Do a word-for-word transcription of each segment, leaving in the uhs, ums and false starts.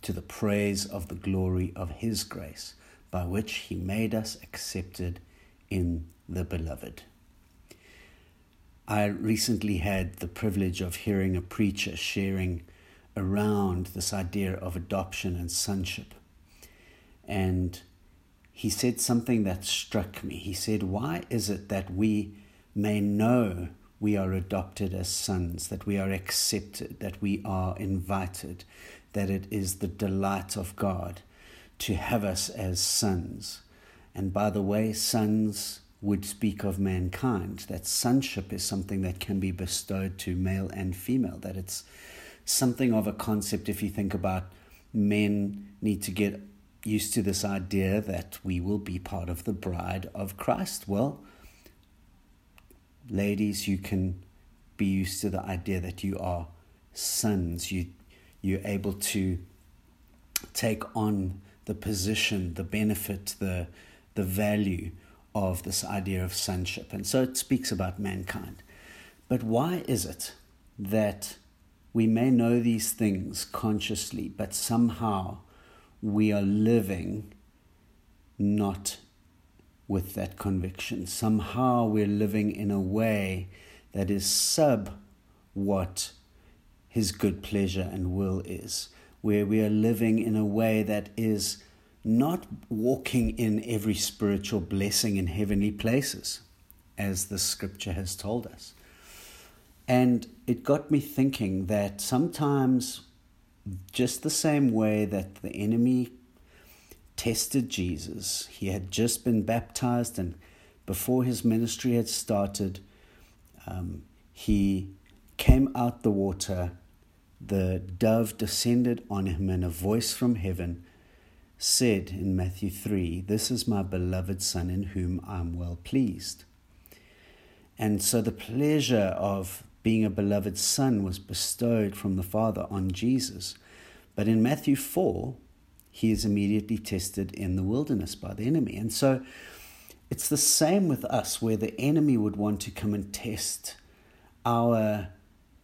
to the praise of the glory of his grace, by which he made us accepted in the beloved. I recently had the privilege of hearing a preacher sharing around this idea of adoption and sonship. And he said something that struck me. He said, why is it that we may know we are adopted as sons, that we are accepted, that we are invited, that it is the delight of God to have us as sons? And by the way, sons would speak of mankind, that sonship is something that can be bestowed to male and female, that it's something of a concept. If you think about, men need to get used to this idea that we will be part of the bride of Christ. Well, ladies, you can be used to the idea that you are sons. You, you're able to take on the position, the benefit, the the value of this idea of sonship. And so it speaks about mankind. But why is it that we may know these things consciously, but somehow we are living not with that conviction? Somehow we're living in a way that is sub what his good pleasure and will is, where we are living in a way that is not walking in every spiritual blessing in heavenly places, as the scripture has told us. And it got me thinking that sometimes, just the same way that the enemy tested Jesus, he had just been baptized, and before his ministry had started, um, he came out the water, the dove descended on him, and a voice from heaven said in Matthew three, "This is my beloved Son in whom I am well pleased." And so the pleasure of being a beloved son was bestowed from the Father on Jesus. But in Matthew four, he is immediately tested in the wilderness by the enemy. And so it's the same with us, where the enemy would want to come and test our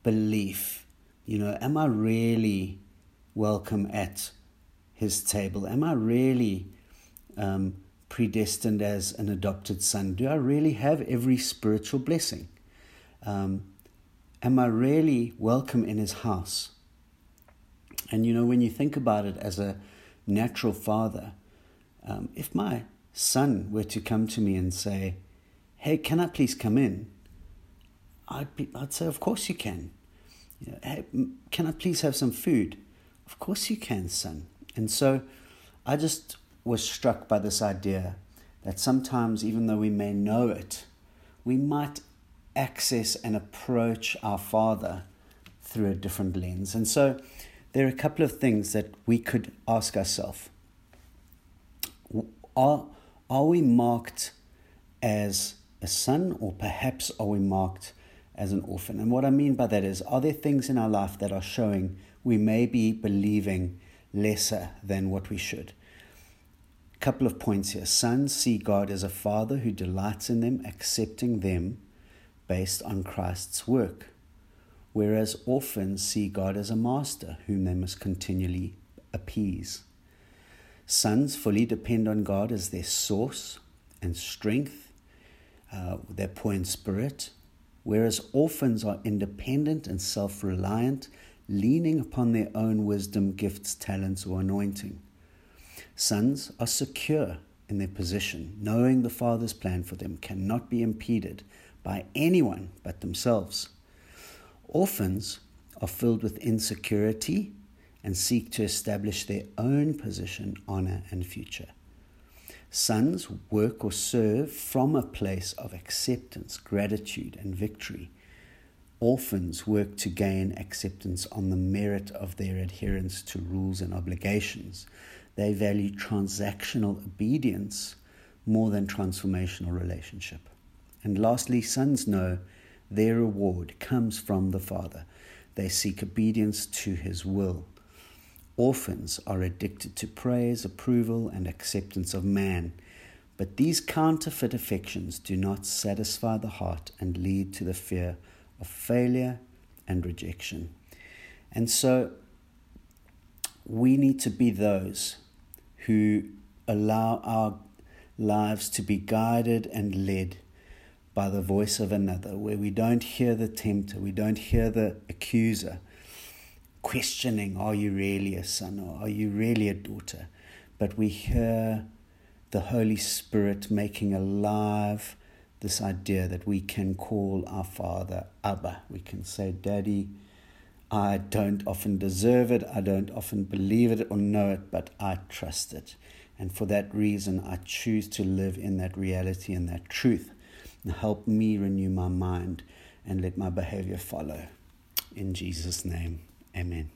belief. You know, am I really welcome at his table? Am I really um, predestined as an adopted son? Do I really have every spiritual blessing? Um, am I really welcome in his house? And, you know, when you think about it as a natural father, um, if my son were to come to me and say, "Hey, can I please come in?" I'd be, I'd say, "Of course you can." You know, "Hey, can I please have some food?" "Of course you can, son." And so I just was struck by this idea that sometimes, even though we may know it, we might access and approach our Father through a different lens. And so there are a couple of things that we could ask ourselves. Are, are we marked as a son, or perhaps are we marked as an orphan? And what I mean by that is, are there things in our life that are showing we may be believing lesser than what we should? A couple of points here. Sons see God as a father who delights in them, accepting them based on Christ's work, whereas orphans see God as a master whom they must continually appease. Sons fully depend on God as their source and strength, uh, their poor in spirit, whereas orphans are independent and self-reliant, leaning upon their own wisdom, gifts, talents, or anointing. Sons are secure in their position, knowing the Father's plan for them cannot be impeded by anyone but themselves. Orphans are filled with insecurity and seek to establish their own position, honor, and future. Sons work or serve from a place of acceptance, gratitude, and victory, orphans work to gain acceptance on the merit of their adherence to rules and obligations. They value transactional obedience more than transformational relationship. And lastly, sons know their reward comes from the Father. They seek obedience to his will. Orphans are addicted to praise, approval, and acceptance of man. But these counterfeit affections do not satisfy the heart and lead to the fear of failure and rejection. And so we need to be those who allow our lives to be guided and led by the voice of another, where we don't hear the tempter, we don't hear the accuser questioning, are you really a son or are you really a daughter? But we hear the Holy Spirit making alive this idea that we can call our Father Abba. We can say, Daddy, I don't often deserve it, I don't often believe it or know it, but I trust it. And for that reason, I choose to live in that reality and that truth. And help me renew my mind and let my behavior follow. In Jesus' name, amen.